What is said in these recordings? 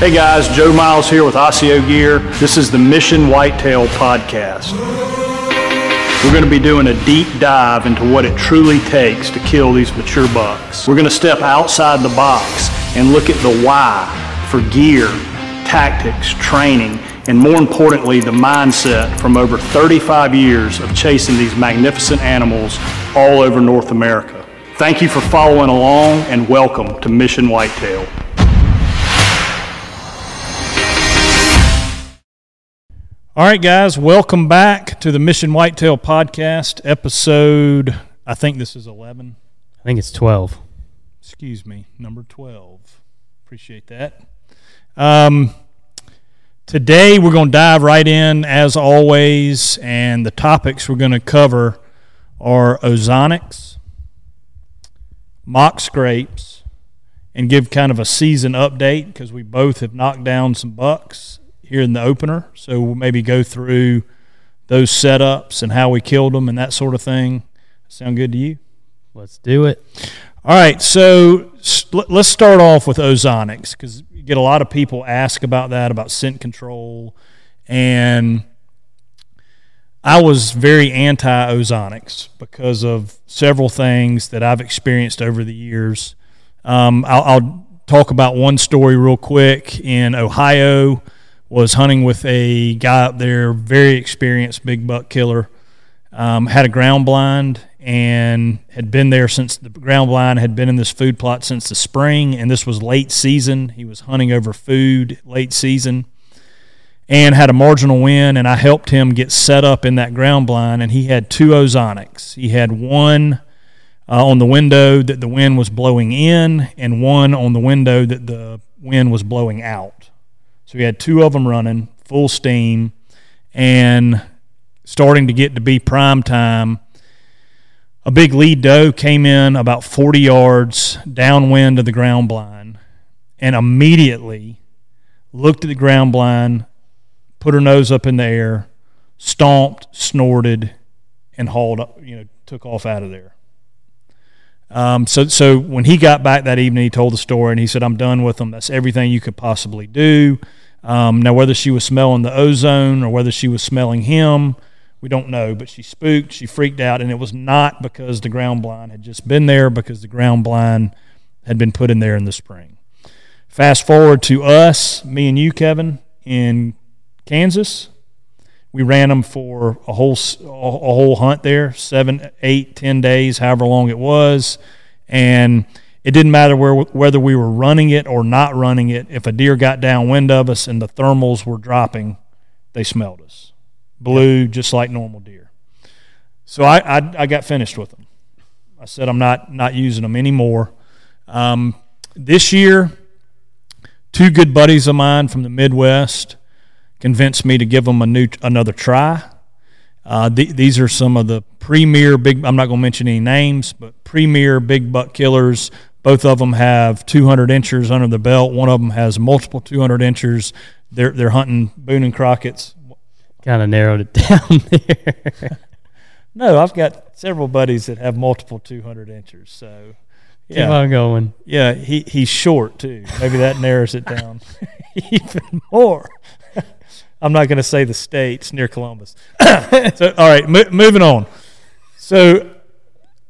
Hey guys, Joe Miles here with ICO Gear. This is the Mission Whitetail podcast. We're going to be doing a deep dive into what it truly takes to kill these mature bucks. We're going to step outside the box and look at the why for gear, tactics, training, and more importantly, the mindset from over 35 years of chasing these magnificent animals all over North America. Thank you for following along and welcome to Mission Whitetail. All right, guys, welcome back to the Mission Whitetail podcast episode, I think this is 11. I think it's 12. Excuse me, number 12. Appreciate that. Today we're going to dive right in, as always, and the topics we're going to cover are ozonics, mock scrapes, and give kind of a season update because we both have knocked down some bucks here in the opener, so we'll maybe go through those setups and how we killed them and that sort of thing. Sound good to you? Let's do it. All right, so let's start off with ozonics because you get a lot of people ask about that, about scent control, and I was very anti-ozonics because of several things that I've experienced over the years. I'll talk about one story real quick. In Ohio, was hunting with a guy up there, very experienced big buck killer, had a ground blind and had been there since the ground blind had been in this food plot since the spring, and this was late season. He was hunting over food late season and had a marginal win, and I helped him get set up in that ground blind, and he had two ozonics. He had one on the window that the wind was blowing in and one on the window that the wind was blowing out. So we had two of them running, full steam, and starting to get to be prime time. A big lead doe came in about 40 yards downwind of the ground blind and immediately looked at the ground blind, put her nose up in the air, stomped, snorted, and hauled up, took off out of there. So when he got back that evening, he told the story, and he said, I'm done with them. That's everything you could possibly do. Now, whether she was smelling the ozone or whether she was smelling him, we don't know, but she spooked, she freaked out, and it was not because the ground blind had just been there, because the ground blind had been put in there in the spring. Fast forward to us, me and you, Kevin, in Kansas. We ran them for a whole hunt there, 7, 8, 10 days, however long it was, and it didn't matter whether we were running it or not running it. If a deer got downwind of us and the thermals were dropping, they smelled us. Blue, just like normal deer. So I got finished with them. I said I'm not using them anymore. This year, two good buddies of mine from the Midwest convinced me to give them another try. These are some of the premier big, I'm not going to mention any names, but premier big buck killers. Both of them have 200 inchers under the belt. One of them has multiple 200 inchers. They're hunting Boone and Crockett's. Kind of narrowed it down there. No, I've got several buddies that have multiple 200 inchers. So yeah. Keep on going. Yeah, he's short too. Maybe that narrows it down even more. I'm not going to say the states near Columbus. So, all right, moving on. So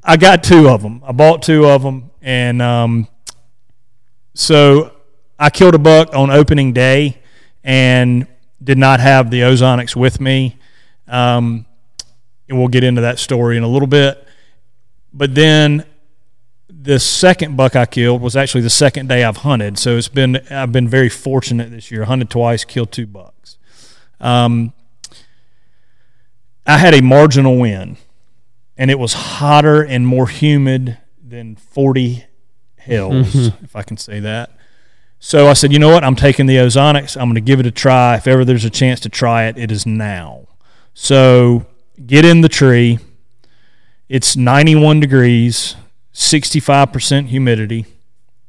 I got two of them. I bought two of them, and so I killed a buck on opening day and did not have the ozonics with me. And we'll get into that story in a little bit. But then the second buck I killed was actually the second day I've hunted, so I've been very fortunate this year. Hunted twice, killed two bucks. I had a marginal win, and it was hotter and more humid than 40 hells, if I can say that. So I said, you know what? I'm taking the ozonics. I'm going to give it a try. If ever there's a chance to try it, it is now. So get in the tree. It's 91 degrees, 65% humidity,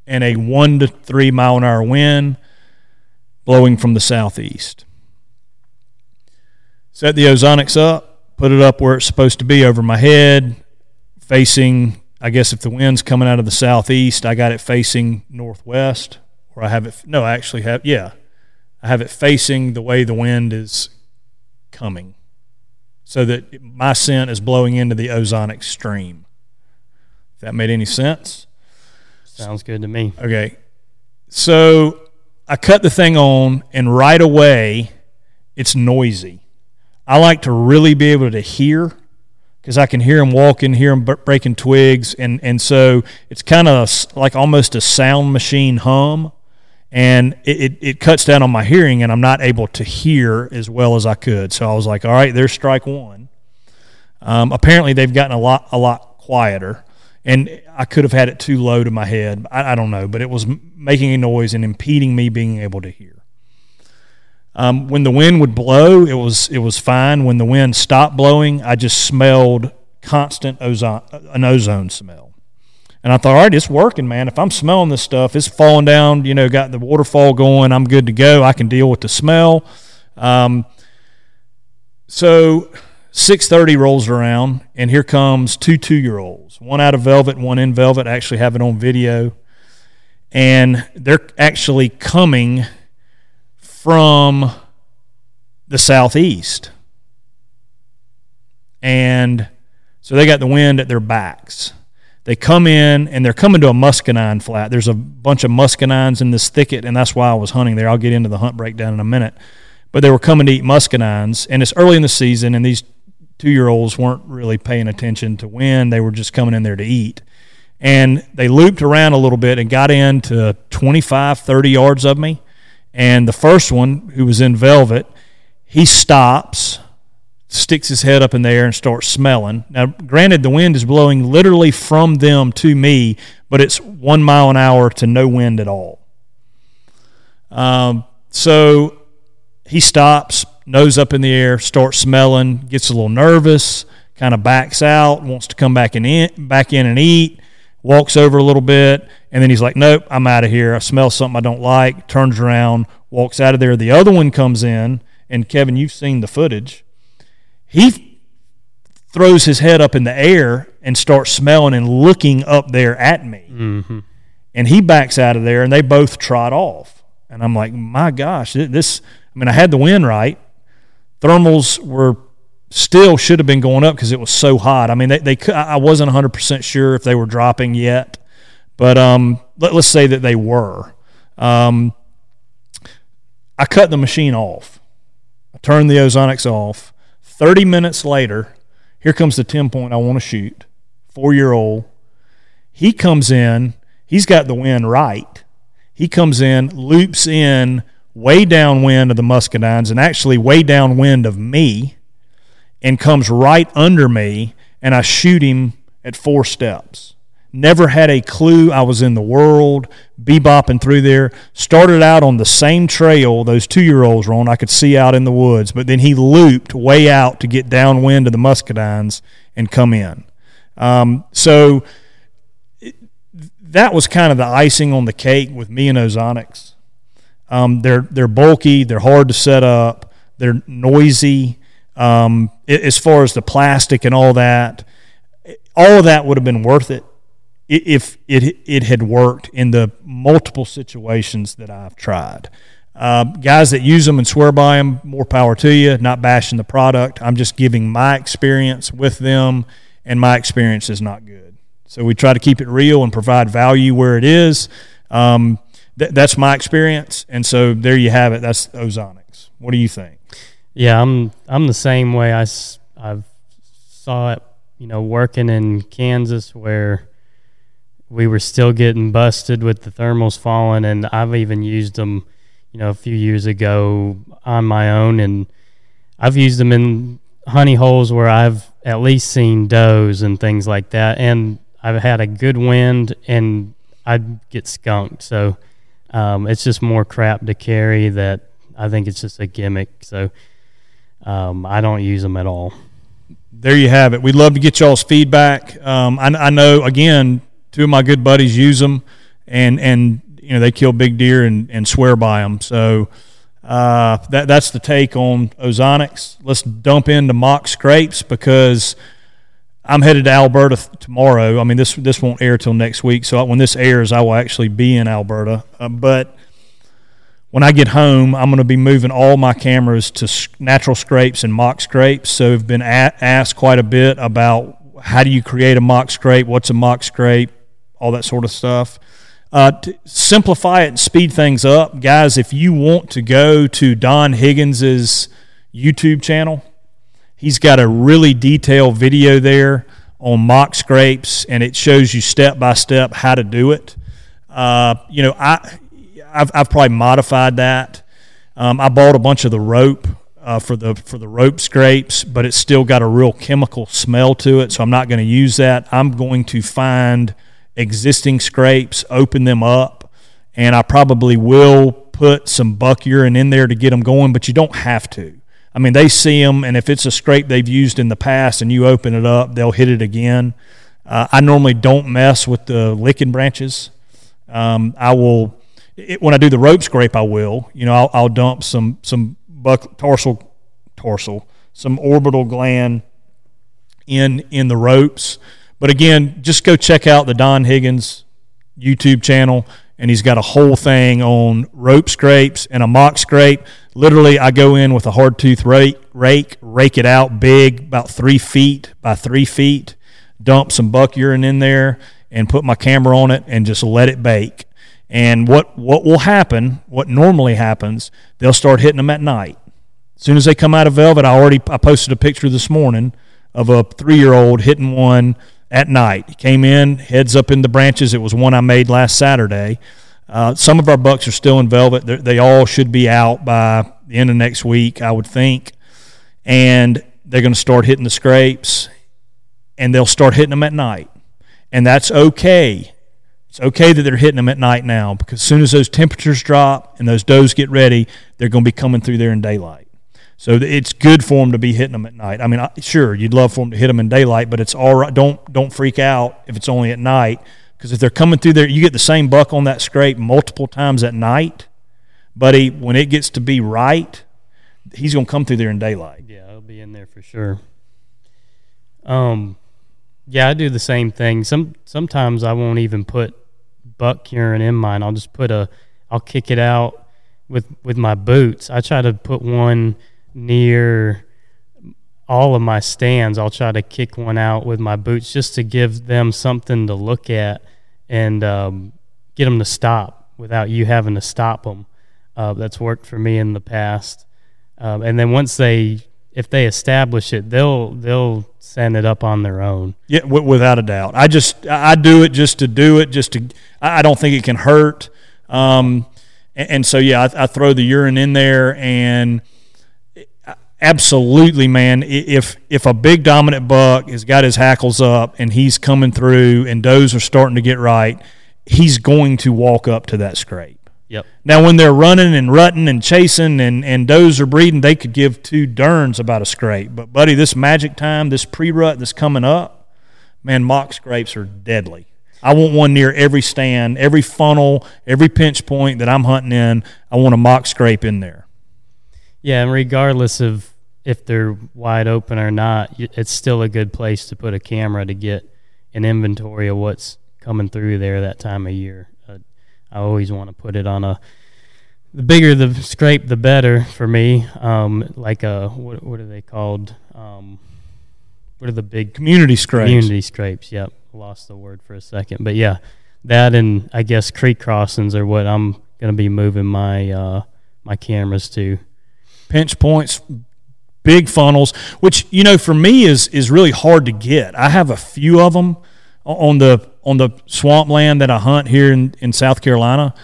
and a 1 to 3 mile an hour wind blowing from the southeast. Set the ozonics up, put it up where it's supposed to be over my head, facing, I guess if the wind's coming out of the southeast, I got it facing northwest, or I have it. No, I actually have. Yeah, I have it facing the way the wind is coming, so that my scent is blowing into the ozonic stream. If that made any sense. Sounds good to me. Okay, so I cut the thing on, and right away, it's noisy. I like to really be able to hear, because I can hear him walking, hear him breaking twigs, and so it's kind of like almost a sound machine hum, and it cuts down on my hearing, and I'm not able to hear as well as I could. So I was like, all right, there's strike one. Apparently they've gotten a lot quieter, and I could have had it too low to my head. I don't know, but it was making a noise and impeding me being able to hear. When the wind would blow, it was fine. When the wind stopped blowing, I just smelled constant ozone smell. And I thought, all right, it's working, man. If I'm smelling this stuff, it's falling down, got the waterfall going, I'm good to go. I can deal with the smell. So 6:30 rolls around, and here comes two 2-year-olds, one out of velvet, one in velvet. I actually have it on video. And they're actually coming from the southeast, and so they got the wind at their backs. They come in, and they're coming to a muscadine flat. There's a bunch of muscadines in this thicket, and that's why I was hunting there. I'll get into the hunt breakdown in a minute, but they were coming to eat muscadines, and it's early in the season, and these 2-year-olds weren't really paying attention to wind. They were just coming in there to eat, and they looped around a little bit and got into 25-30 yards of me. And the first one, who was in velvet, he stops, sticks his head up in the air, and starts smelling. Now, granted, the wind is blowing literally from them to me, but it's 1 mile an hour to no wind at all. So he stops, nose up in the air, starts smelling, gets a little nervous, kind of backs out, wants to come back in and eat, walks over a little bit, and then he's like, nope, I'm out of here. I smell something I don't like, turns around, walks out of there. The other one comes in, and Kevin, you've seen the footage. He throws his head up in the air and starts smelling and looking up there at me. Mm-hmm. And he backs out of there, and they both trot off. And I'm like, my gosh, I had the wind right. Thermals were still should have been going up because it was so hot. I mean, I wasn't 100% sure if they were dropping yet. But let's say that they were. I cut the machine off. I turned the Ozonics off. 30 minutes later, here comes the 10-point I want to shoot, 4-year-old. He comes in. He's got the wind right. He comes in, loops in way downwind of the muscadines, and actually way downwind of me, and comes right under me, and I shoot him at 4 steps. Never had a clue I was in the world, bebopping through there. Started out on the same trail those 2-year-olds were on. I could see out in the woods, but then he looped way out to get downwind of the muscadines and come in. That was kind of the icing on the cake with me and Ozonics. They're bulky. They're hard to set up. They're noisy. As far as the plastic and all that, all of that would have been worth it if it had worked in the multiple situations that I've tried. Guys that use them and swear by them, more power to you, not bashing the product. I'm just giving my experience with them, and my experience is not good. So we try to keep it real and provide value where it is. That's my experience, and so there you have it. That's Ozonics. What do you think? Yeah, I'm the same way. I saw it, working in Kansas where we were still getting busted with the thermals falling, and I've even used them, a few years ago on my own, and I've used them in honey holes where I've at least seen does and things like that, and I've had a good wind, and I'd get skunked. So it's just more crap to carry that I think it's just a gimmick. So I don't use them at all. There you have it. We'd love to get y'all's feedback. I know, again, 2 of my good buddies use them, and they kill big deer and swear by them. So that's the take on Ozonics. Let's dump into mock scrapes, because I'm headed to Alberta tomorrow. I mean, this won't air till next week. So when this airs, I will actually be in Alberta. But when I get home, I'm going to be moving all my cameras to natural scrapes and mock scrapes. So I've been asked quite a bit about how do you create a mock scrape, what's a mock scrape, all that sort of stuff. To simplify it and speed things up, guys, if you want to go to Don Higgins's YouTube channel, he's got a really detailed video there on mock scrapes, and it shows you step by step how to do it. I've probably modified that. I bought a bunch of the rope for the rope scrapes, but it's still got a real chemical smell to it, so I'm not going to use that. I'm going to find existing scrapes, open them up, and I probably will put some buck urine in there to get them going, but you don't have to. I mean, they see them, and if it's a scrape they've used in the past and you open it up, they'll hit it again. I normally don't mess with the lichen branches. When I do the rope scrape, I will. You know, I'll dump some buck tarsal, some orbital gland in the ropes. But again, just go check out the Don Higgins YouTube channel, and he's got a whole thing on rope scrapes and a mock scrape. Literally, I go in with a hard tooth rake it out big, about 3 feet by 3 feet, dump some buck urine in there, and put my camera on it and just let it bake. And what will happen, what normally happens, they'll start hitting them at night. As soon as they come out of velvet, I posted a picture this morning of a 3-year-old hitting one at night. He came in, heads up in the branches. It was one I made last Saturday. Some of our bucks are still in velvet. They all should be out by the end of next week, I would think. And they're going to start hitting the scrapes, and they'll start hitting them at night. And that's okay. It's okay that they're hitting them at night now, because as soon as those temperatures drop and those does get ready, they're going to be coming through there in daylight. So it's good for them to be hitting them at night. I mean, sure, you'd love for them to hit them in daylight, but it's all right. Don't freak out if it's only at night, because if they're coming through there, you get the same buck on that scrape multiple times at night, buddy. When it gets to be right, he's going to come through there in daylight. Yeah, he'll be in there for sure. Yeah, I do the same thing. Sometimes I won't even put buck urine in mine. I'll just I'll kick it out with my boots. I try to put one near all of my stands. I'll try to kick one out with my boots just to give them something to look at and get them to stop without you having to stop them. That's worked for me in the past. And then once if they establish it, they'll send it up on their own. Yeah, without a doubt. I do it just to do it. I don't think it can hurt. And so yeah, I throw the urine in there, and absolutely, man. If a big dominant buck has got his hackles up and he's coming through, and does are starting to get right, he's going to walk up to that scrape. Yep. Now, when they're running and rutting and chasing and does are breeding, they could give two derns about a scrape. But, buddy, this magic time, this pre-rut that's coming up, man, mock scrapes are deadly. I want one near every stand, every funnel, every pinch point that I'm hunting in. I want a mock scrape in there. Yeah, and regardless of if they're wide open or not, it's still a good place to put a camera to get an inventory of what's coming through there that time of year. I always want to put it on the bigger the scrape, the better for me. Like what are they called? What are the big community scrapes? Community scrapes. Yep, lost the word for a second, but yeah, that and I guess creek crossings are what I'm going to be moving my my cameras to. Pinch points, big funnels, which you know for me is really hard to get. I have a few of them on the swampland that I hunt here in South Carolina,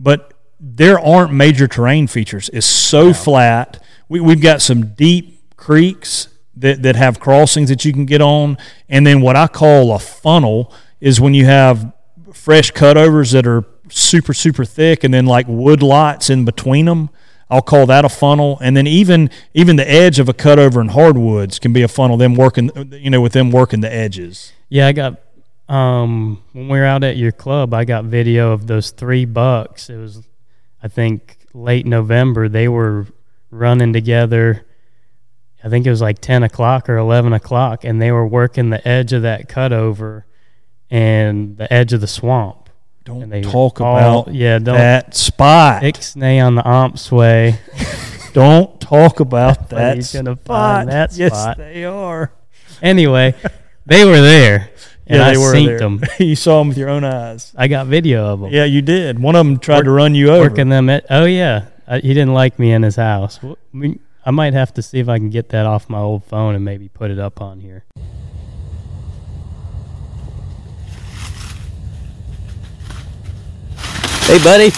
but there aren't major terrain features. It's so flat. We've got some deep creeks that have crossings that you can get on, and then what I call a funnel is when you have fresh cutovers that are super, super thick and then like wood lots in between them. I'll call that a funnel, and then even the edge of a cutover in hardwoods can be a funnel, with them working the edges. Yeah, I got when we were out at your club, I got video of those 3 bucks. It was, I think, late November. They were running together I think it was like 10 o'clock or 11 o'clock, and they were working the edge of that cutover and the edge of the swamp. Don't talk about that spot. Ixnay on the Omps way. Don't talk about that spot. That spot. Yes, they are. Anyway, they were there, and yeah, I seen them. You saw them with your own eyes. I got video of them. Yeah, you did. One of them tried to run you over. Working them at, oh, yeah. He didn't like me in his house. I might have to see if I can get that off my old phone and maybe put it up on here. Hey, buddy.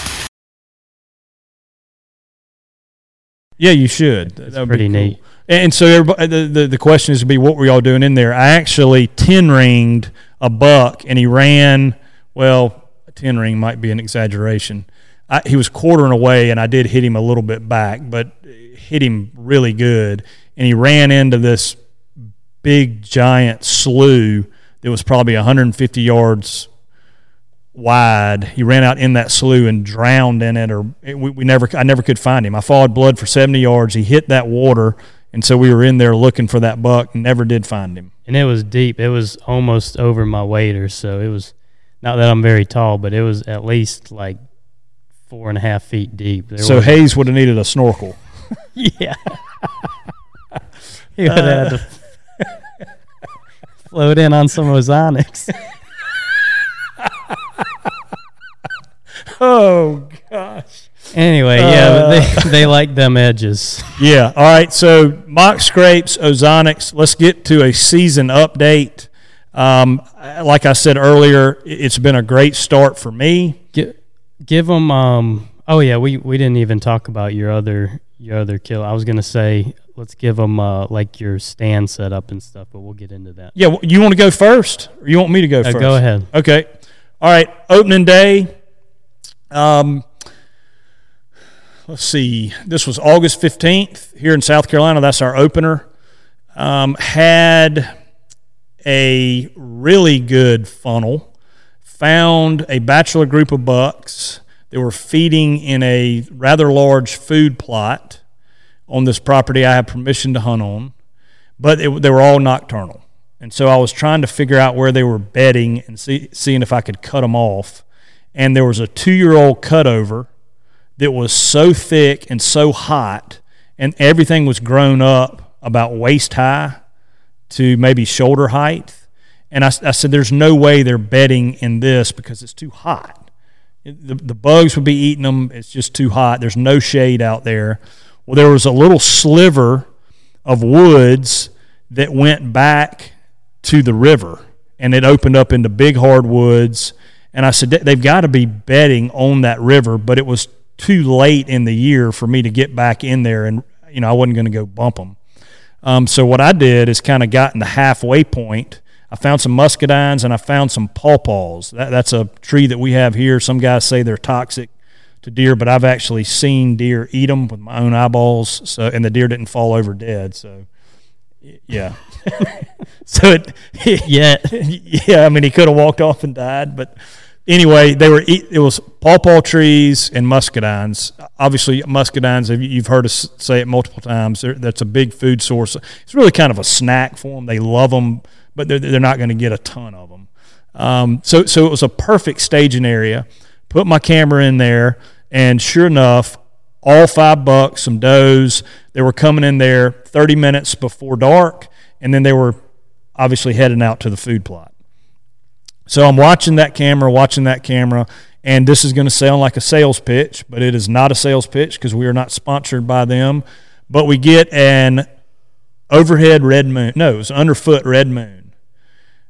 Yeah, you should. That's pretty neat. Cool. And so everybody, the question is to be, what were y'all doing in there? I actually 10-ringed a buck, and he ran, well, a 10-ring might be an exaggeration. He was quartering away, and I did hit him a little bit back, but hit him really good. And he ran into this big, giant slough that was probably 150 yards wide. He ran out in that slough and drowned in it, or I never could find him. I followed blood for 70 yards. He hit that water, and so we were in there looking for that buck and never did find him. And it was deep. It was almost over my waders, so it was, not that I'm very tall, but it was at least like 4.5 feet deep. So Hayes would have needed a snorkel. Yeah. He would have had to float in on some Ozonics. Oh, gosh. Anyway, yeah, they like them edges. Yeah, all right, so mock scrapes, Ozonics. Let's get to a season update. Like I said earlier, it's been a great start for me. Give them oh, yeah, we didn't even talk about your other kill. I was going to say let's give them like your stand set up and stuff, but we'll get into that. Yeah, you want to go first or you want me to go first? Go ahead. Okay. All right, opening day. Let's see. This was August 15th here in South Carolina. That's our opener. Had a really good funnel. Found a bachelor group of bucks that were feeding in a rather large food plot on this property I have permission to hunt on, but they were all nocturnal. And so I was trying to figure out where they were bedding and seeing if I could cut them off. And there was a 2-year-old cutover that was so thick and so hot, and everything was grown up about waist high to maybe shoulder height. And I said, there's no way they're bedding in this because it's too hot. The bugs would be eating them. It's just too hot. There's no shade out there. Well, there was a little sliver of woods that went back to the river, and it opened up into big hardwoods. And I said, they've got to be bedding on that river, but it was too late in the year for me to get back in there, and I wasn't going to go bump them. So what I did is kind of got in the halfway point. I found some muscadines, and I found some pawpaws. That's a tree that we have here. Some guys say they're toxic to deer, but I've actually seen deer eat them with my own eyeballs, so, and the deer didn't fall over dead, so... Yeah. So yeah, I mean, he could have walked off and died, but anyway, it was pawpaw trees and muscadines. Obviously, muscadines, you've heard us say it multiple times. That's a big food source. It's really kind of a snack for them. They love them, but they're not going to get a ton of them. So it was a perfect staging area. Put my camera in there, and sure enough, all 5 bucks, some does, they were coming in there 30 minutes before dark, and then they were obviously heading out to the food plot. So I'm watching that camera, and this is going to sound like a sales pitch, but it is not a sales pitch because we are not sponsored by them. But we get an overhead red moon. No, it was underfoot red moon.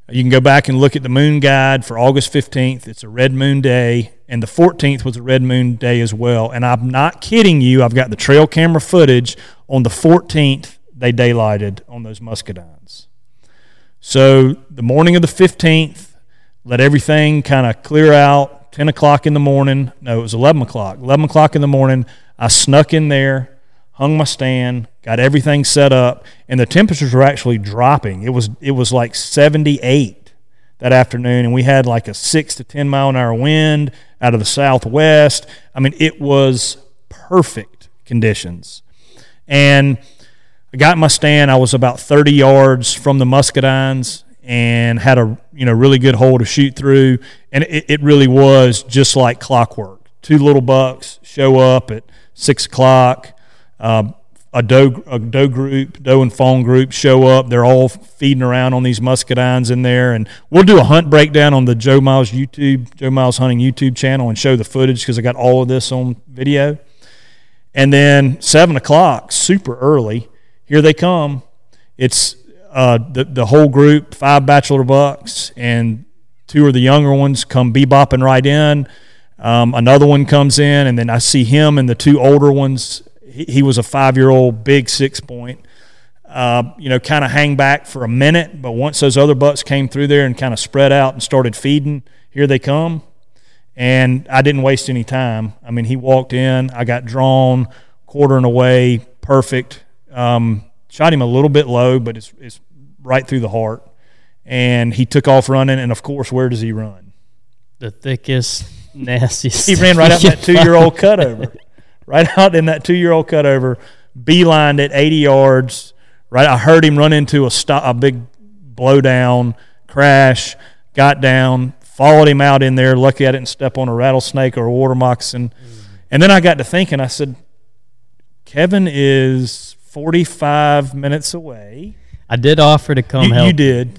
You can go back and look at the moon guide for August 15th. It's a red moon day. And the 14th was a red moon day as well. And I'm not kidding you. I've got the trail camera footage. On the 14th, they daylighted on those muscadines. So the morning of the 15th, let everything kind of clear out. 10 o'clock in the morning. No, it was 11 o'clock. 11 o'clock in the morning, I snuck in there, hung my stand, got everything set up, and the temperatures were actually dropping. It was like 78. That afternoon, and we had like a 6 to 10 mile an hour wind out of the southwest. I mean, it was perfect conditions. And I got in my stand. I was about 30 yards from the muscadines and had a, you know, really good hole to shoot through. And it really was just like clockwork. Two little bucks show up at 6 o'clock. A doe and fawn group show up. They're all feeding around on these muscadines in there. And we'll do a hunt breakdown on the Joe Miles Hunting YouTube channel and show the footage because I got all of this on video. And then 7 o'clock, super early, here they come. It's the whole group, 5 bachelor bucks, and 2 of the younger ones come bebopping right in. Another one comes in, and then I see him and the 2 older ones. He was a 5-year-old, big 6-point, kind of hang back for a minute. But once those other bucks came through there and kind of spread out and started feeding, here they come. And I didn't waste any time. I mean, he walked in. I got drawn, quartering away, perfect. Shot him a little bit low, but it's right through the heart. And he took off running. And, of course, where does he run? The thickest, nastiest. He ran right out in that 2-year-old cutover. Right out in that 2-year-old cutover, beelined at 80 yards. Right, I heard him run into a big blowdown, crash, got down, followed him out in there. Lucky I didn't step on a rattlesnake or a water moccasin. And then I got to thinking, I said, Kevin is 45 minutes away. I did offer to come help. You did.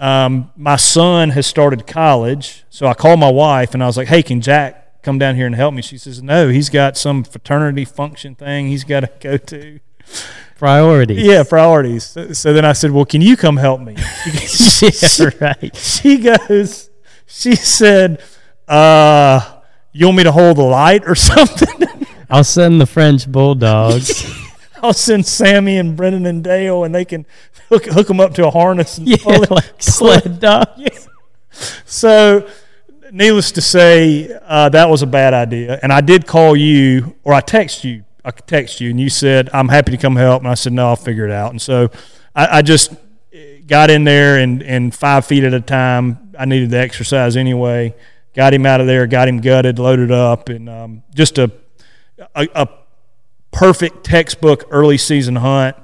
My son has started college, so I called my wife, and I was like, hey, can Jack come down here and help me? She says, no, he's got some fraternity function thing he's got to go to. Priorities. Yeah, priorities. So then I said, well, can you come help me? Yeah, right. She said, you want me to hold the light or something? I'll send the French Bulldogs. I'll send Sammy and Brennan and Dale, and they can hook them up to a harness and pull it like sled dog. Yeah. So needless to say, that was a bad idea. And I did call you, or I texted you, and you said, I'm happy to come help. And I said, no, I'll figure it out. And so I just got in there, and 5 feet at a time, I needed the exercise anyway. Got him out of there, got him gutted, loaded up, and just a perfect textbook early season hunt.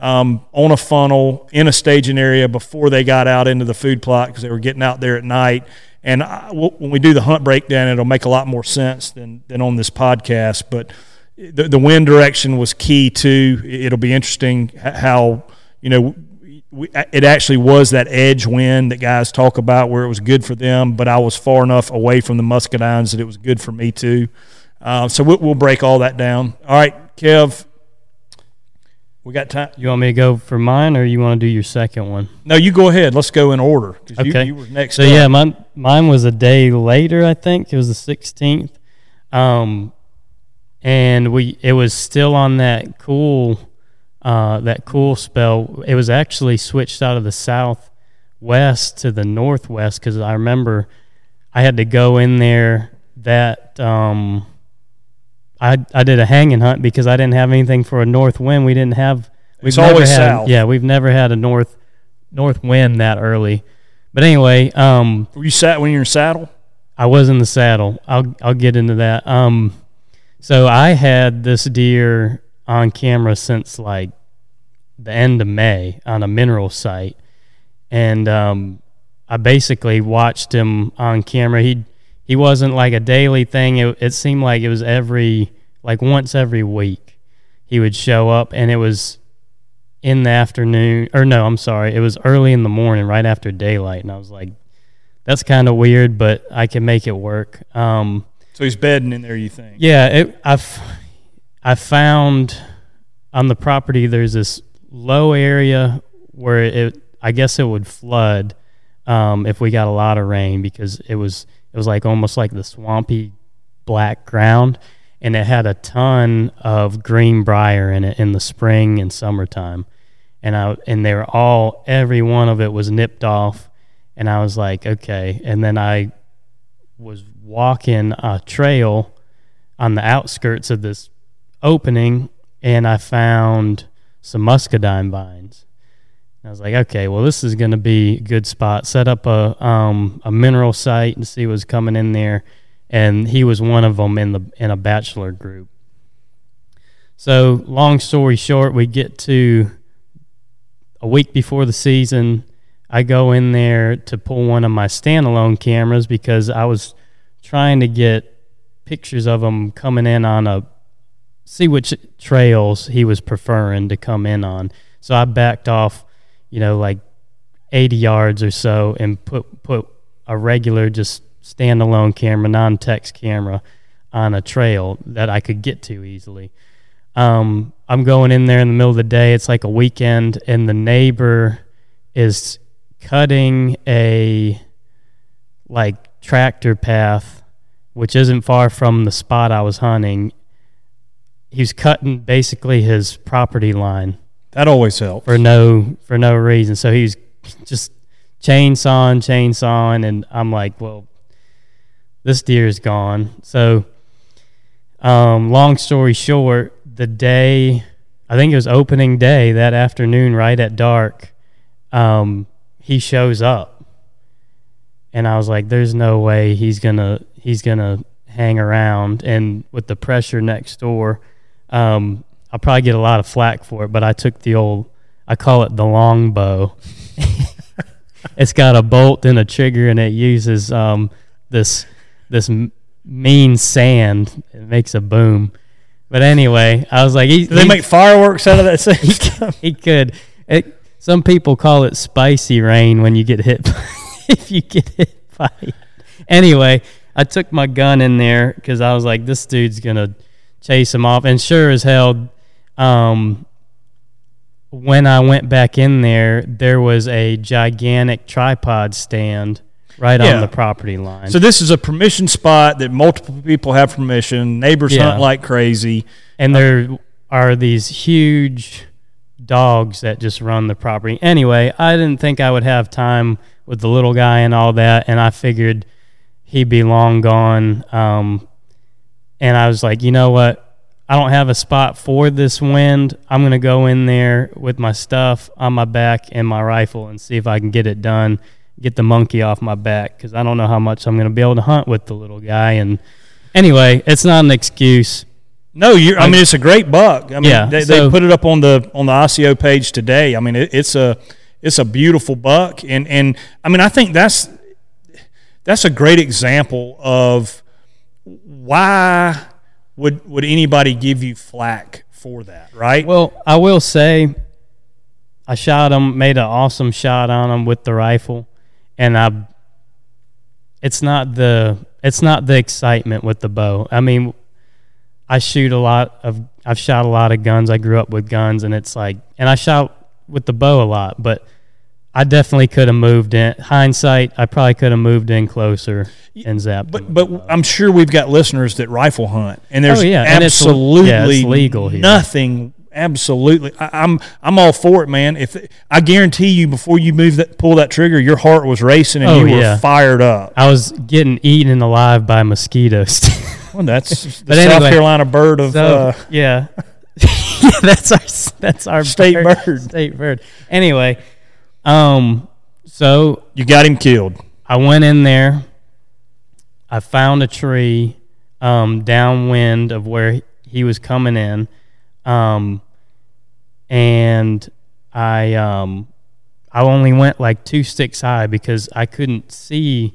On a funnel, in a staging area before they got out into the food plot, because they were getting out there at night. And when we do the hunt breakdown, it'll make a lot more sense than on this podcast. But the wind direction was key, too. It'll be interesting how, it actually was that edge wind that guys talk about where it was good for them, but I was far enough away from the muscadines that it was good for me, too. So we'll break all that down. All right, Kev. We got time. You want me to go for mine, or you want to do your second one? No, you go ahead. Let's go in order. Okay. You were next. So, yeah, mine was a day later, I think. It was the 16th. And it was still on that cool spell. It was actually switched out of the southwest to the northwest, because I remember I had to go in there that I did a hanging hunt because I didn't have anything for a north wind. We didn't have. It's always south. Yeah, we've never had a north wind that early. But anyway, were you sat when you were in saddle? I was in the saddle. I'll get into that. So I had this deer on camera since like the end of May on a mineral site, and I basically watched him on camera. He wasn't like a daily thing. It seemed like it was once every week he would show up, and it was in the afternoon. Or no, I'm sorry. It was early in the morning, right after daylight. And I was like, that's kind of weird, but I can make it work. So he's bedding in there, you think? Yeah. I found on the property there's this low area where I guess it would flood if we got a lot of rain, because it was like almost like the swampy black ground, and it had a ton of green briar in it in the spring and summertime. And they were all, every one of it was nipped off, and I was like, okay. And then I was walking a trail on the outskirts of this opening, and I found some muscadine vines. I was like, okay, well, this is going to be a good spot. Set up a mineral site and see what's coming in there. And he was one of them in a bachelor group. So long story short, we get to a week before the season. I go in there to pull one of my standalone cameras because I was trying to get pictures of him coming in on a, see which trails he was preferring to come in on. So I backed off, you know, like 80 yards or so and put a regular just standalone camera, non-text camera on a trail that I could get to easily. I'm going in there in the middle of the day. It's like a weekend, and the neighbor is cutting a like tractor path, which isn't far from the spot I was hunting. He's cutting basically his property line. That always helps. For no reason. So he's just chainsawing, and I'm like, well, this deer is gone. So long story short, the day, I think it was opening day that afternoon, right at dark, he shows up, and I was like, there's no way he's gonna hang around. And with the pressure next door, I'll probably get a lot of flack for it, but I took the old, I call it the long bow. It's got a bolt and a trigger, and it uses this mean sand. It makes a boom. But anyway, I was like, they make fireworks out of that sand. He could. Some people call it spicy rain when you get hit if you get hit by it. Anyway, I took my gun in there because I was like, this dude's going to chase him off. And sure as hell, when I went back in there, there was a gigantic tripod stand right on the property line. So this is a permission spot that multiple people have permission. Neighbors hunt like crazy. And there are these huge dogs that just run the property. Anyway, I didn't think I would have time with the little guy and all that, and I figured he'd be long gone. And I was like, you know what? I don't have a spot for this wind. I'm going to go in there with my stuff on my back and my rifle and see if I can get it done, get the monkey off my back, because I don't know how much I'm going to be able to hunt with the little guy. And anyway, it's not an excuse. No, I mean, it's a great buck. I mean, they put it up on the ICO page today. I mean, it's a beautiful buck, and I mean, I think that's a great example of why would anybody give you flack for that, right? Well, I will say, I shot him, made an awesome shot on him with the rifle, and it's not the excitement with the bow. I mean, I've shot a lot of guns. I grew up with guns, and it's like, and I shot with the bow a lot, but I definitely could have moved in. Hindsight, I probably could have moved in closer and zapped. But I'm sure we've got listeners that rifle hunt, and there's absolutely and it's legal here. Nothing. Absolutely, I'm all for it, man. If I guarantee you, before you pull that trigger, your heart was racing and you were fired up. I was getting eaten alive by mosquitoes. Well, that's the South Carolina bird of that's our state bird. Anyway, so you got him killed. I went in there. I found a tree downwind of where he was coming in. And I only went like 2 sticks high because I couldn't see.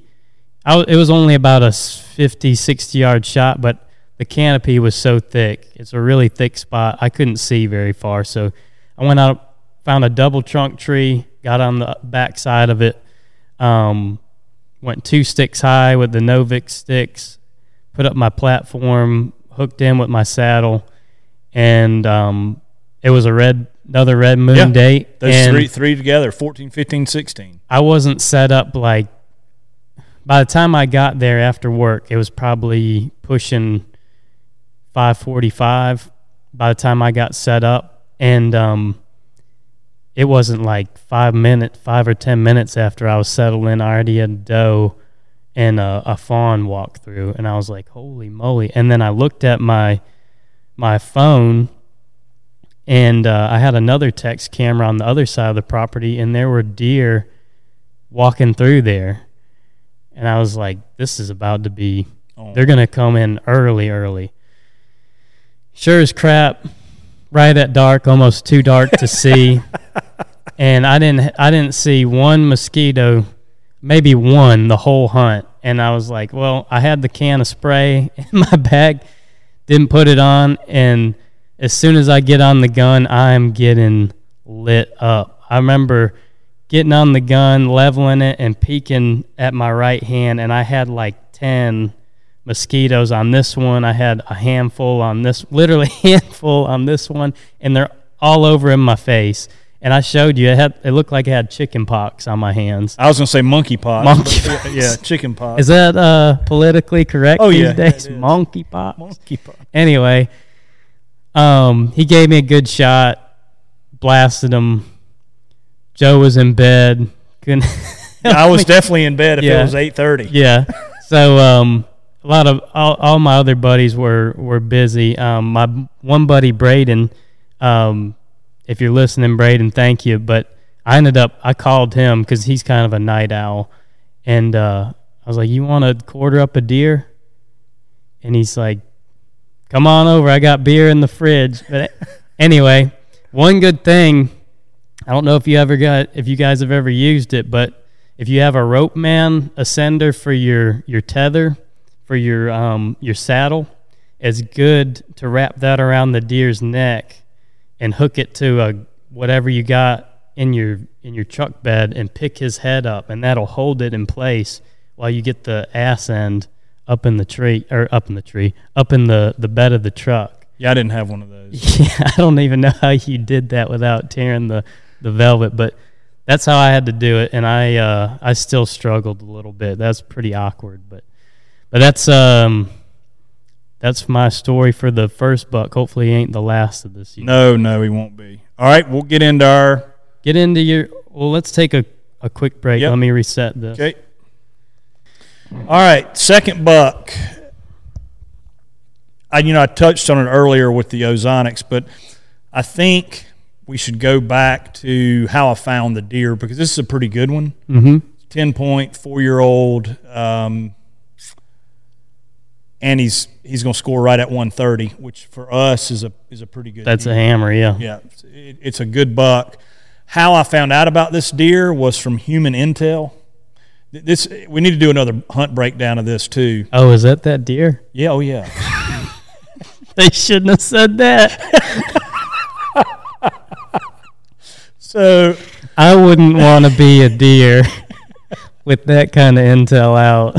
It was only about a 50, 60-yard shot, but the canopy was so thick. It's a really thick spot. I couldn't see very far. So I went out, found a double-trunk tree, got on the back side of it, went 2 sticks high with the Novik sticks, put up my platform, hooked in with my saddle, and it was another red moon date. Those and three together, 14, 15, 16. I wasn't set up like, by the time I got there after work, it was probably pushing 5:45 by the time I got set up. And it wasn't like 5 or 10 minutes after I was settled in, I already had a doe and a fawn walk through. And I was like, holy moly. And then I looked at my phone, and I had another text camera on the other side of the property, and there were deer walking through there, and I was like, this is about to be they're gonna come in early. Sure as crap, right at dark, almost too dark to see. And I didn't see one mosquito, maybe one, the whole hunt. And I was like, well, I had the can of spray in my bag, didn't put it on, and as soon as I get on the gun, I'm getting lit up. I remember getting on the gun, leveling it, and peeking at my right hand, and I had like 10 mosquitoes on this one. I had a handful on this, literally handful on this one, and they're all over in my face. And I showed you, it looked like I had chicken pox on my hands. I was going to say monkey pox. Yeah, chicken pox. Is that politically correct these days? Monkey pox. Monkey pox. Anyway, he gave me a good shot, blasted him. Joe was in bed. I was definitely in bed if it was 8:30. Yeah. So a lot of all my other buddies were busy. My one buddy, Braden, if you're listening, Braden, thank you. But I called him because he's kind of a night owl. And I was like, you want to quarter up a deer? And he's like, come on over. I got beer in the fridge. But anyway, one good thing, I don't know if you guys have ever used it, but if you have a rope man ascender for your tether, for your saddle, it's good to wrap that around the deer's neck and hook it to whatever you got in your truck bed and pick his head up, and that'll hold it in place while you get the ass end up in the bed of the truck. Yeah, I didn't have one of those. Yeah, I don't even know how you did that without tearing the velvet, but that's how I had to do it, and I still struggled a little bit. That's pretty awkward, but that's my story for the first buck. Hopefully he ain't the last of this year. No, he won't be. All right, we'll get into our... Well, let's take a quick break. Yep. Let me reset this. Okay. All right, second buck. I touched on it earlier with the Ozonics, but I think we should go back to how I found the deer, because this is a pretty good one. Mm-hmm. 10-point, 4-year-old, and he's going to score right at 130, which for us is a pretty good. That's deer. A hammer, yeah. Yeah, it's a good buck. How I found out about this deer was from human intel. This, we need to do another hunt breakdown of this too. Oh, is that deer? Yeah, oh yeah. They shouldn't have said that. So I wouldn't want to be a deer with that kind of intel out.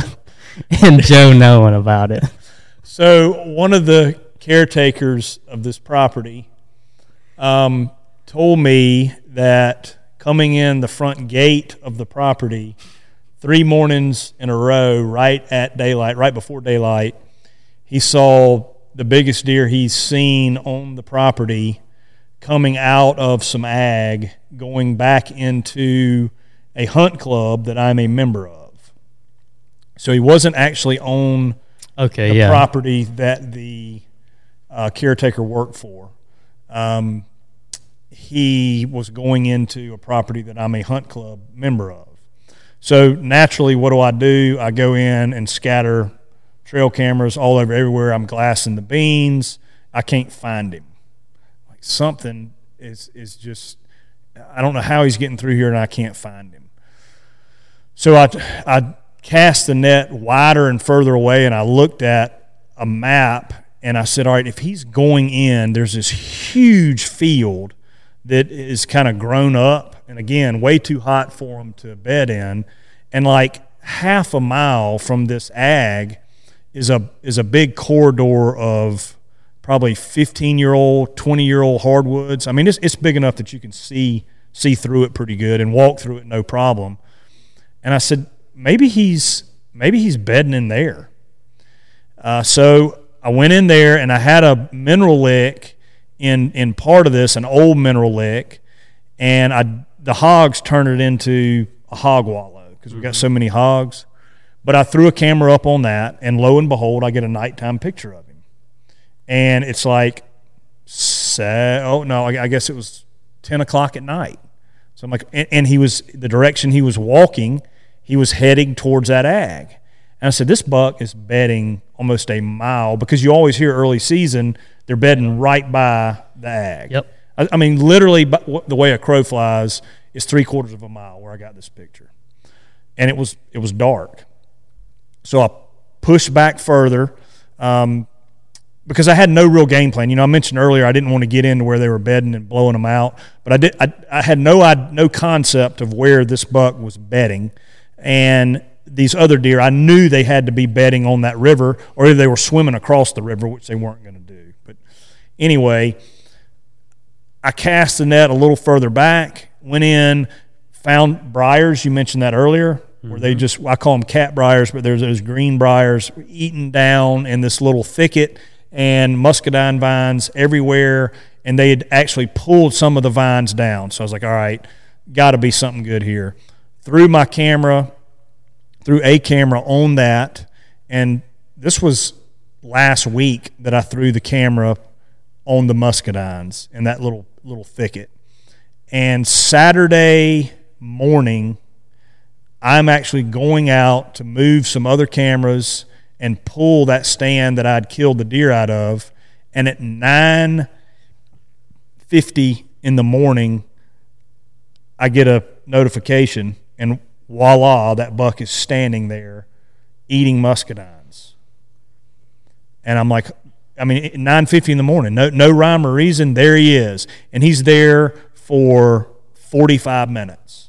And Joe knowing about it. So one of the caretakers of this property told me that coming in the front gate of the property 3 mornings in a row, right before daylight, he saw the biggest deer he's seen on the property coming out of some ag, going back into a hunt club that I'm a member of. So he wasn't actually on the property that the caretaker worked for. He was going into a property that I'm a hunt club member of. So naturally, what do? I go in and scatter trail cameras all over everywhere. I'm glassing the beans. I can't find him. Like something is just, I don't know how he's getting through here and I can't find him. So I cast the net wider and further away, and I looked at a map, and I said, all right, if he's going in, there's this huge field that is kind of grown up, and again, way too hot for him to bed in, and like half a mile from this ag is a big corridor of probably 15-year-old, 20-year-old hardwoods. I mean, it's big enough that you can see through it pretty good and walk through it no problem. And I said, Maybe he's bedding in there. So I went in there, and I had a mineral lick in part of this, an old mineral lick, and the hogs turned it into a hog wallow because we got so many hogs. But I threw a camera up on that, and lo and behold, I get a nighttime picture of him. And it's like, I guess it was 10 o'clock at night. So I'm like, and he was, the direction he was walking, he was heading towards that ag. And I said, this buck is bedding almost a mile, because you always hear early season, they're bedding right by the ag. Yep. I mean, literally, the way a crow flies is 3/4 of a mile where I got this picture. And it was dark. So I pushed back further because I had no real game plan. You know, I mentioned earlier I didn't want to get into where they were bedding and blowing them out, but I had no concept of where this buck was bedding. And these other deer, I knew they had to be bedding on that river, or either they were swimming across the river, which they weren't going to do. But anyway, I cast the net a little further back, went in, found briars. You mentioned that earlier. Mm-hmm. Where they just, I call them cat briars, but there's those green briars eaten down in this little thicket, and muscadine vines everywhere, and they had actually pulled some of the vines down. So I was like, all right, got to be something good here. Threw a camera on that, and this was last week that I threw the camera on the muscadines in that little thicket. And Saturday morning, I'm actually going out to move some other cameras and pull that stand that I'd killed the deer out of. And at 9:50 in the morning, I get a notification, and voila, that buck is standing there eating muscadines. And I'm like, I mean, 9:50 in the morning, no rhyme or reason, there he is. And he's there for 45 minutes.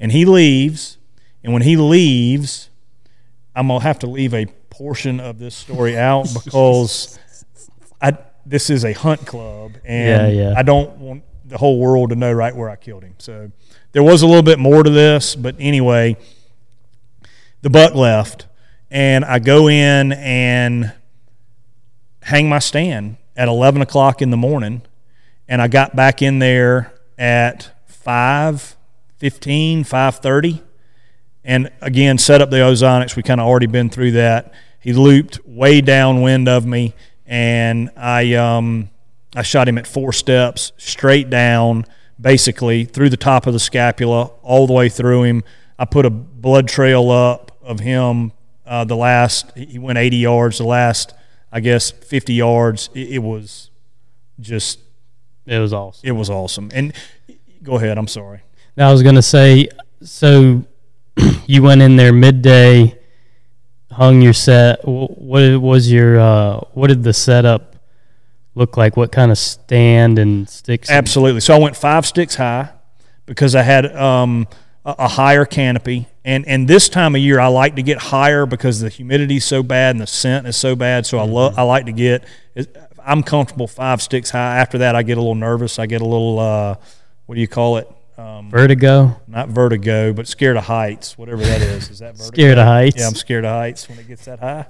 And he leaves, and when he leaves, I'm going to have to leave a portion of this story out because this is a hunt club, and yeah. I don't want the whole world to know right where I killed him. So there was a little bit more to this, but anyway, the buck left, and I go in and hang my stand at 11 o'clock in the morning, and I got back in there at 5:15, 5:30, and again set up the Ozonics. We kind of already been through that. He looped way downwind of me, and I shot him at 4 steps straight down, basically through the top of the scapula all the way through him. I put a blood trail up of him. He went 80 yards. The last, I guess, 50 yards. It was awesome. It was awesome. And go ahead. I'm sorry. Now, I was going to say, so you went in there midday, hung your set. What did the setup look like? What kind of stand and sticks? Absolutely. So I went 5 sticks high because I had a higher canopy. And this time of year, I like to get higher because the humidity is so bad and the scent is so bad. So I like to get – I'm comfortable 5 sticks high. After that, I get a little nervous. I get a little what do you call it? Vertigo? Not vertigo, but scared of heights, whatever that is. Is that vertigo? Scared of heights. Yeah, I'm scared of heights when it gets that high.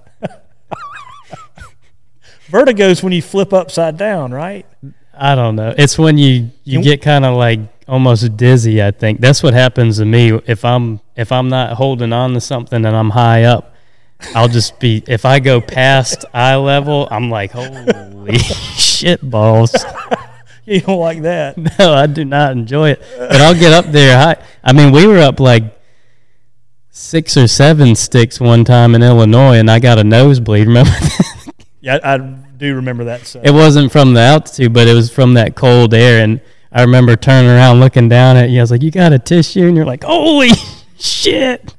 Vertigo is when you flip upside down, right? I don't know. It's when you get kind of like almost dizzy, I think. That's what happens to me. If I'm not holding on to something and I'm high up, I'll just be – if I go past eye level, I'm like, holy shit balls. You don't like that. No, I do not enjoy it. But I'll get up there high. I mean, we were up like 6 or 7 sticks one time in Illinois, and I got a nosebleed. Remember that? Yeah, I do remember that. So. It wasn't from the altitude, but it was from that cold air. And I remember turning around, looking down at you. I was like, you got a tissue? And you're like, holy shit.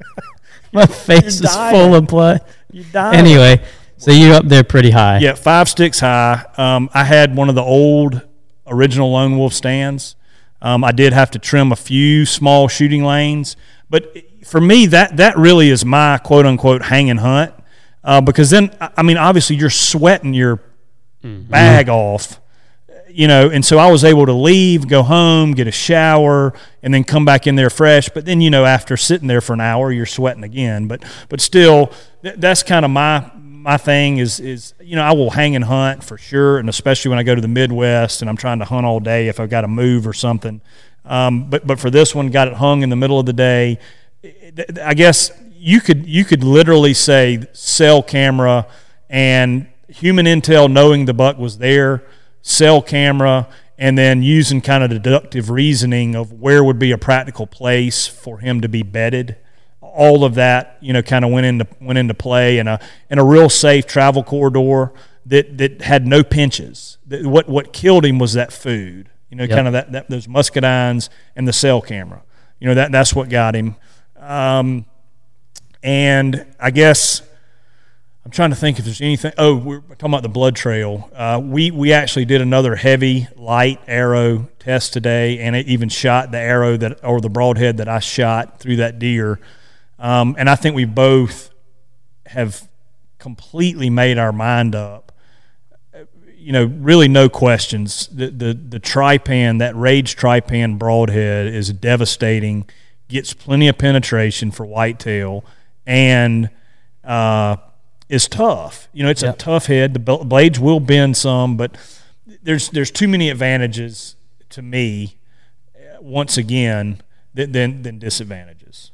My face is full of blood. You're dying. Anyway, so you're up there pretty high. Yeah, 5 sticks high. I had one of the old original Lone Wolf stands. I did have to trim a few small shooting lanes, but for me that really is my quote unquote hang and hunt, because then, I mean, obviously you're sweating your bag off, you know, and so I was able to leave, go home, get a shower, and then come back in there fresh. But then, you know, after sitting there for an hour, you're sweating again, but still that's kind of my thing is, you know, I will hang and hunt for sure, and especially when I go to the Midwest and I'm trying to hunt all day if I've got to move or something. But for this one, got it hung in the middle of the day. I guess you could literally say sell camera and human intel, knowing the buck was there, sell camera, and then using kind of deductive reasoning of where would be a practical place for him to be bedded. All of that, you know, kind of went into play, and a real safe travel corridor that had no pinches. What killed him was that food, kind of those muscadines and the cell camera. That's what got him. And I guess I'm trying to think if there's anything. Oh, we're talking about the blood trail. We actually did another heavy light arrow test today, and it even shot the arrow or the broadhead that I shot through that deer. And I think we both have completely made our mind up. Really no questions. The Trypan, that Rage Trypan broadhead, is devastating. Gets plenty of penetration for whitetail, and is tough. It's a tough head. The blades will bend some, but there's too many advantages to me, once again, than disadvantages.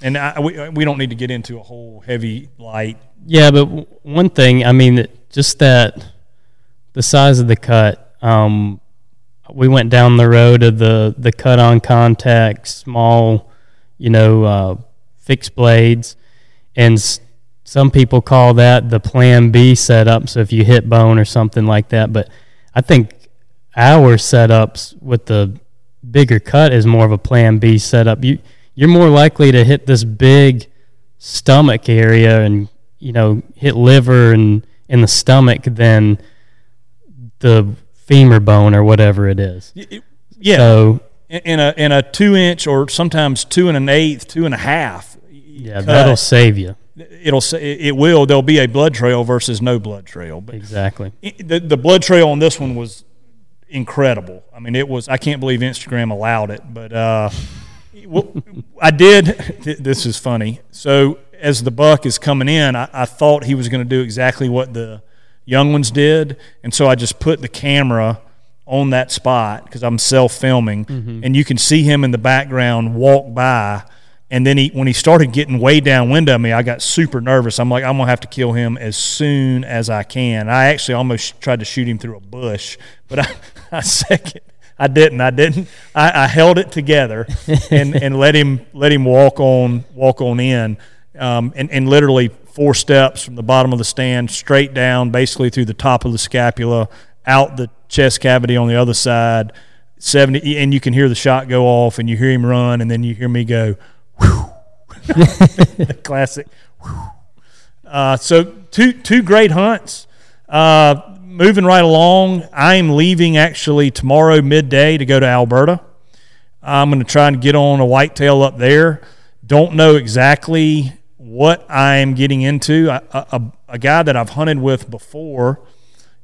And we don't need to get into a whole heavy light. Yeah, but one thing, just that the size of the cut. We went down the road of the cut on contact, small, fixed blades, and some people call that the Plan B setup. So if you hit bone or something like that, but I think our setups with the bigger cut is more of a Plan B setup. You're more likely to hit this big stomach area and hit liver and in the stomach than the femur bone or whatever it is. Yeah. So in a 2-inch or sometimes 2 1/8, 2 1/2. Yeah, cut, that'll save you. It will. There'll be a blood trail versus no blood trail. But exactly. The blood trail on this one was incredible. It was. I can't believe Instagram allowed it, but I did. This is funny. So as the buck is coming in, I thought he was going to do exactly what the young ones did, and so I just put the camera on that spot because I'm self-filming, mm-hmm. and you can see him in the background walk by, and then when he started getting way downwind of me, I got super nervous. I'm like, I'm going to have to kill him as soon as I can. I actually almost tried to shoot him through a bush, but I didn't. I held it together and let him walk on in, and literally 4 steps from the bottom of the stand straight down, basically through the top of the scapula, out the chest cavity on the other side, 70, and you can hear the shot go off, and you hear him run, and then you hear me go, whew. The classic, whew. So two great hunts. Moving right along, I'm leaving actually tomorrow midday to go to Alberta. I'm going to try and get on a whitetail up there. Don't know exactly what I'm getting into. A guy that I've hunted with before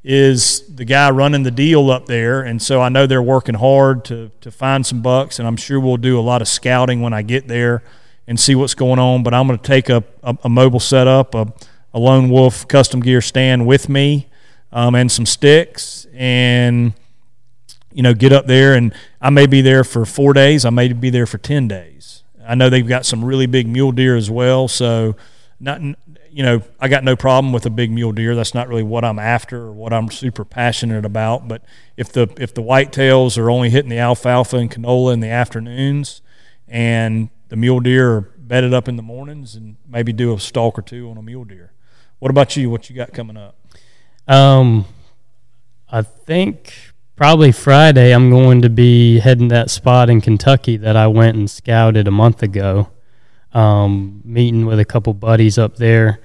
is the guy running the deal up there, and so I know they're working hard to find some bucks, and I'm sure we'll do a lot of scouting when I get there and see what's going on. But I'm going to take a mobile setup, a Lone Wolf custom gear stand with me, and some sticks, and get up there. And I may be there for 4 days. I may be there for 10 days. I know they've got some really big mule deer as well, so I got no problem with a big mule deer. That's not really what I'm after or what I'm super passionate about. But if the whitetails are only hitting the alfalfa and canola in the afternoons, and the mule deer are bedded up in the mornings, and maybe do a stalk or two on a mule deer. What about you? What you got coming up? I think probably Friday I'm going to be heading that spot in Kentucky that I went and scouted a month ago, meeting with a couple buddies up there,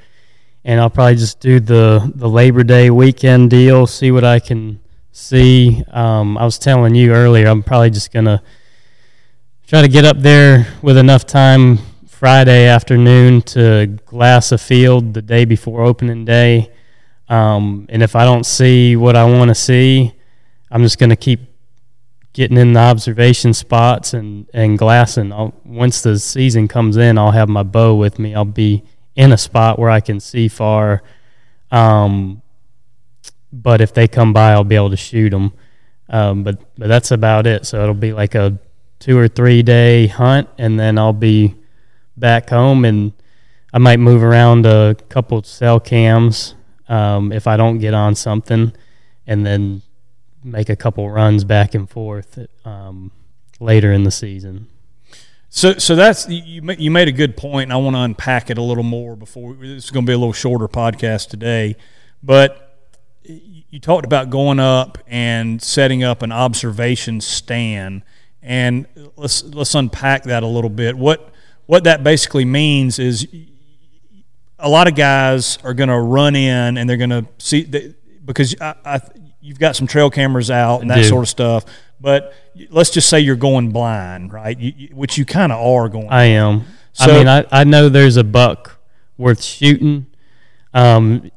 and I'll probably just do the Labor Day weekend deal, see what I can see. I was telling you earlier, I'm probably just going to try to get up there with enough time Friday afternoon to glass a field the day before opening day. And if I don't see what I want to see, I'm just going to keep getting in the observation spots and glassing. Once the season comes in, I'll have my bow with me. I'll be in a spot where I can see far. But if they come by, I'll be able to shoot them. But that's about it. So it'll be like a 2 or 3 day hunt, and then I'll be back home, and I might move around a couple cell cams. If I don't get on something, and then make a couple runs back and forth later in the season. So that's, you made a good point, and I want to unpack it a little more before this is going to be a little shorter podcast today. But you talked about going up and setting up an observation stand, and let's unpack that a little bit. What that basically means is a lot of guys are going to run in and they're going to see – because you've got some trail cameras out and that sort of stuff. But let's just say you're going blind, right, which you kind of are going blind. I am. So, I mean, I know there's a buck worth shooting. He hasn't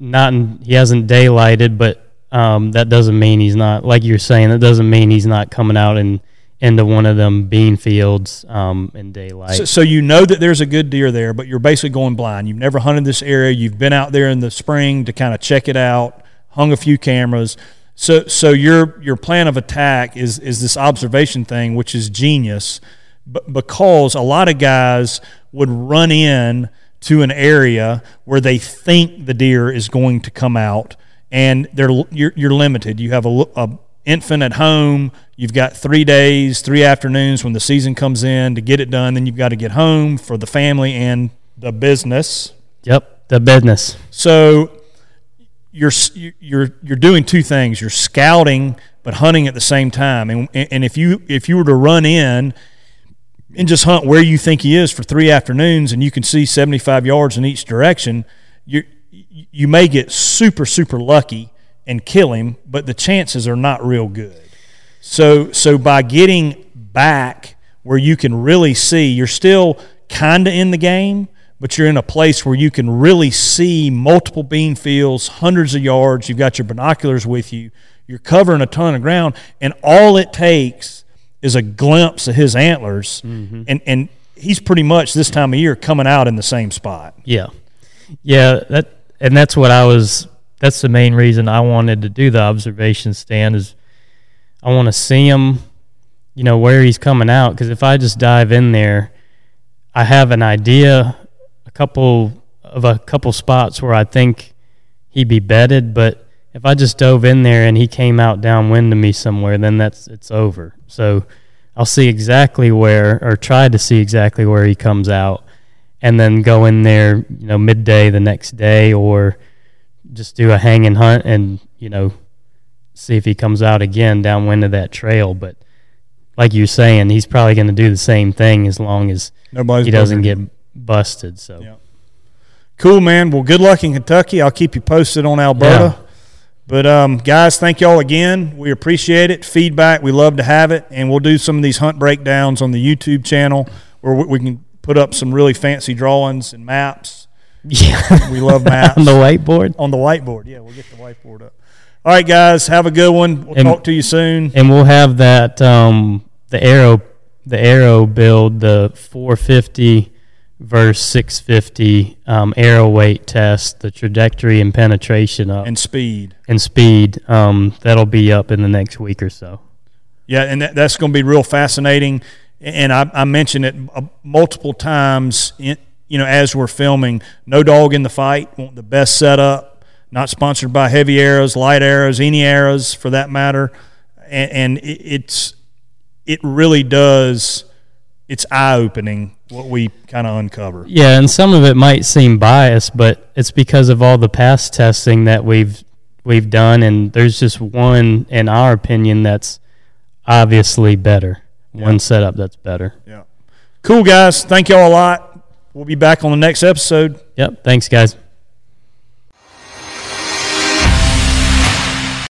daylighted, but that doesn't mean he's not – like you're saying, that doesn't mean he's not coming out and – into one of them bean fields in daylight. So you know that there's a good deer there, but you're basically going blind. You've never hunted this area. You've been out there in the spring to kind of check it out, hung a few cameras. So your plan of attack is this observation thing, which is genius, because a lot of guys would run in to an area where they think the deer is going to come out, and you're limited. You have a infant at home, you've got 3 days, 3 afternoons when the season comes in to get it done. Then you've got to get home for the family and the business. Yep, the business. So you're doing two things. You're scouting but hunting at the same time. And if you were to run in and just hunt where you think he is for 3 afternoons, and you can see 75 yards in each direction, you may get super, super lucky and kill him, but the chances are not real good. So by getting back where you can really see, you're still kind of in the game, but you're in a place where you can really see multiple bean fields, hundreds of yards. You've got your binoculars with you. You're covering a ton of ground, and all it takes is a glimpse of his antlers, mm-hmm. and he's pretty much this time of year coming out in the same spot. Yeah, that's what I was – that's the main reason I wanted to do the observation stand, is I want to see him, you know, where he's coming out. Because if I just dive in there, I have an idea, a couple spots where I think he'd be bedded. But if I just dove in there and he came out downwind to me somewhere, then it's over. So I'll see exactly where, or try to see exactly where he comes out, and then go in there, you know, midday the next day, or just do a hang and hunt and, you know, see if he comes out again downwind of that trail. But like you're saying, he's probably going to do the same thing as long as he doesn't get busted. So yeah. Cool, man. Well, good luck in Kentucky. I'll keep you posted on Alberta. Yeah. But, guys, thank y'all again. We appreciate it. Feedback, we love to have it. And we'll do some of these hunt breakdowns on the YouTube channel, where we can put up some really fancy drawings and maps. Yeah, we love maps. On the whiteboard. Yeah, we'll get the whiteboard up. All right, guys, have a good one. We'll talk to you soon. And we'll have that the arrow build, the 450 versus 650 arrow weight test, the trajectory and penetration up, and speed. That'll be up in the next week or so. Yeah, and that's going to be real fascinating. And I mentioned it multiple times as we're filming. No dog in the fight. Want the best setup. Not sponsored by Heavy Arrows, Light Arrows, any arrows for that matter. And it really does. It's eye-opening what we kind of uncover. Yeah, and some of it might seem biased, but it's because of all the past testing that we've done. And there's just one, in our opinion, that's obviously better. Yeah. One setup that's better. Yeah. Cool, guys. Thank y'all a lot. We'll be back on the next episode. Yep. Thanks, guys.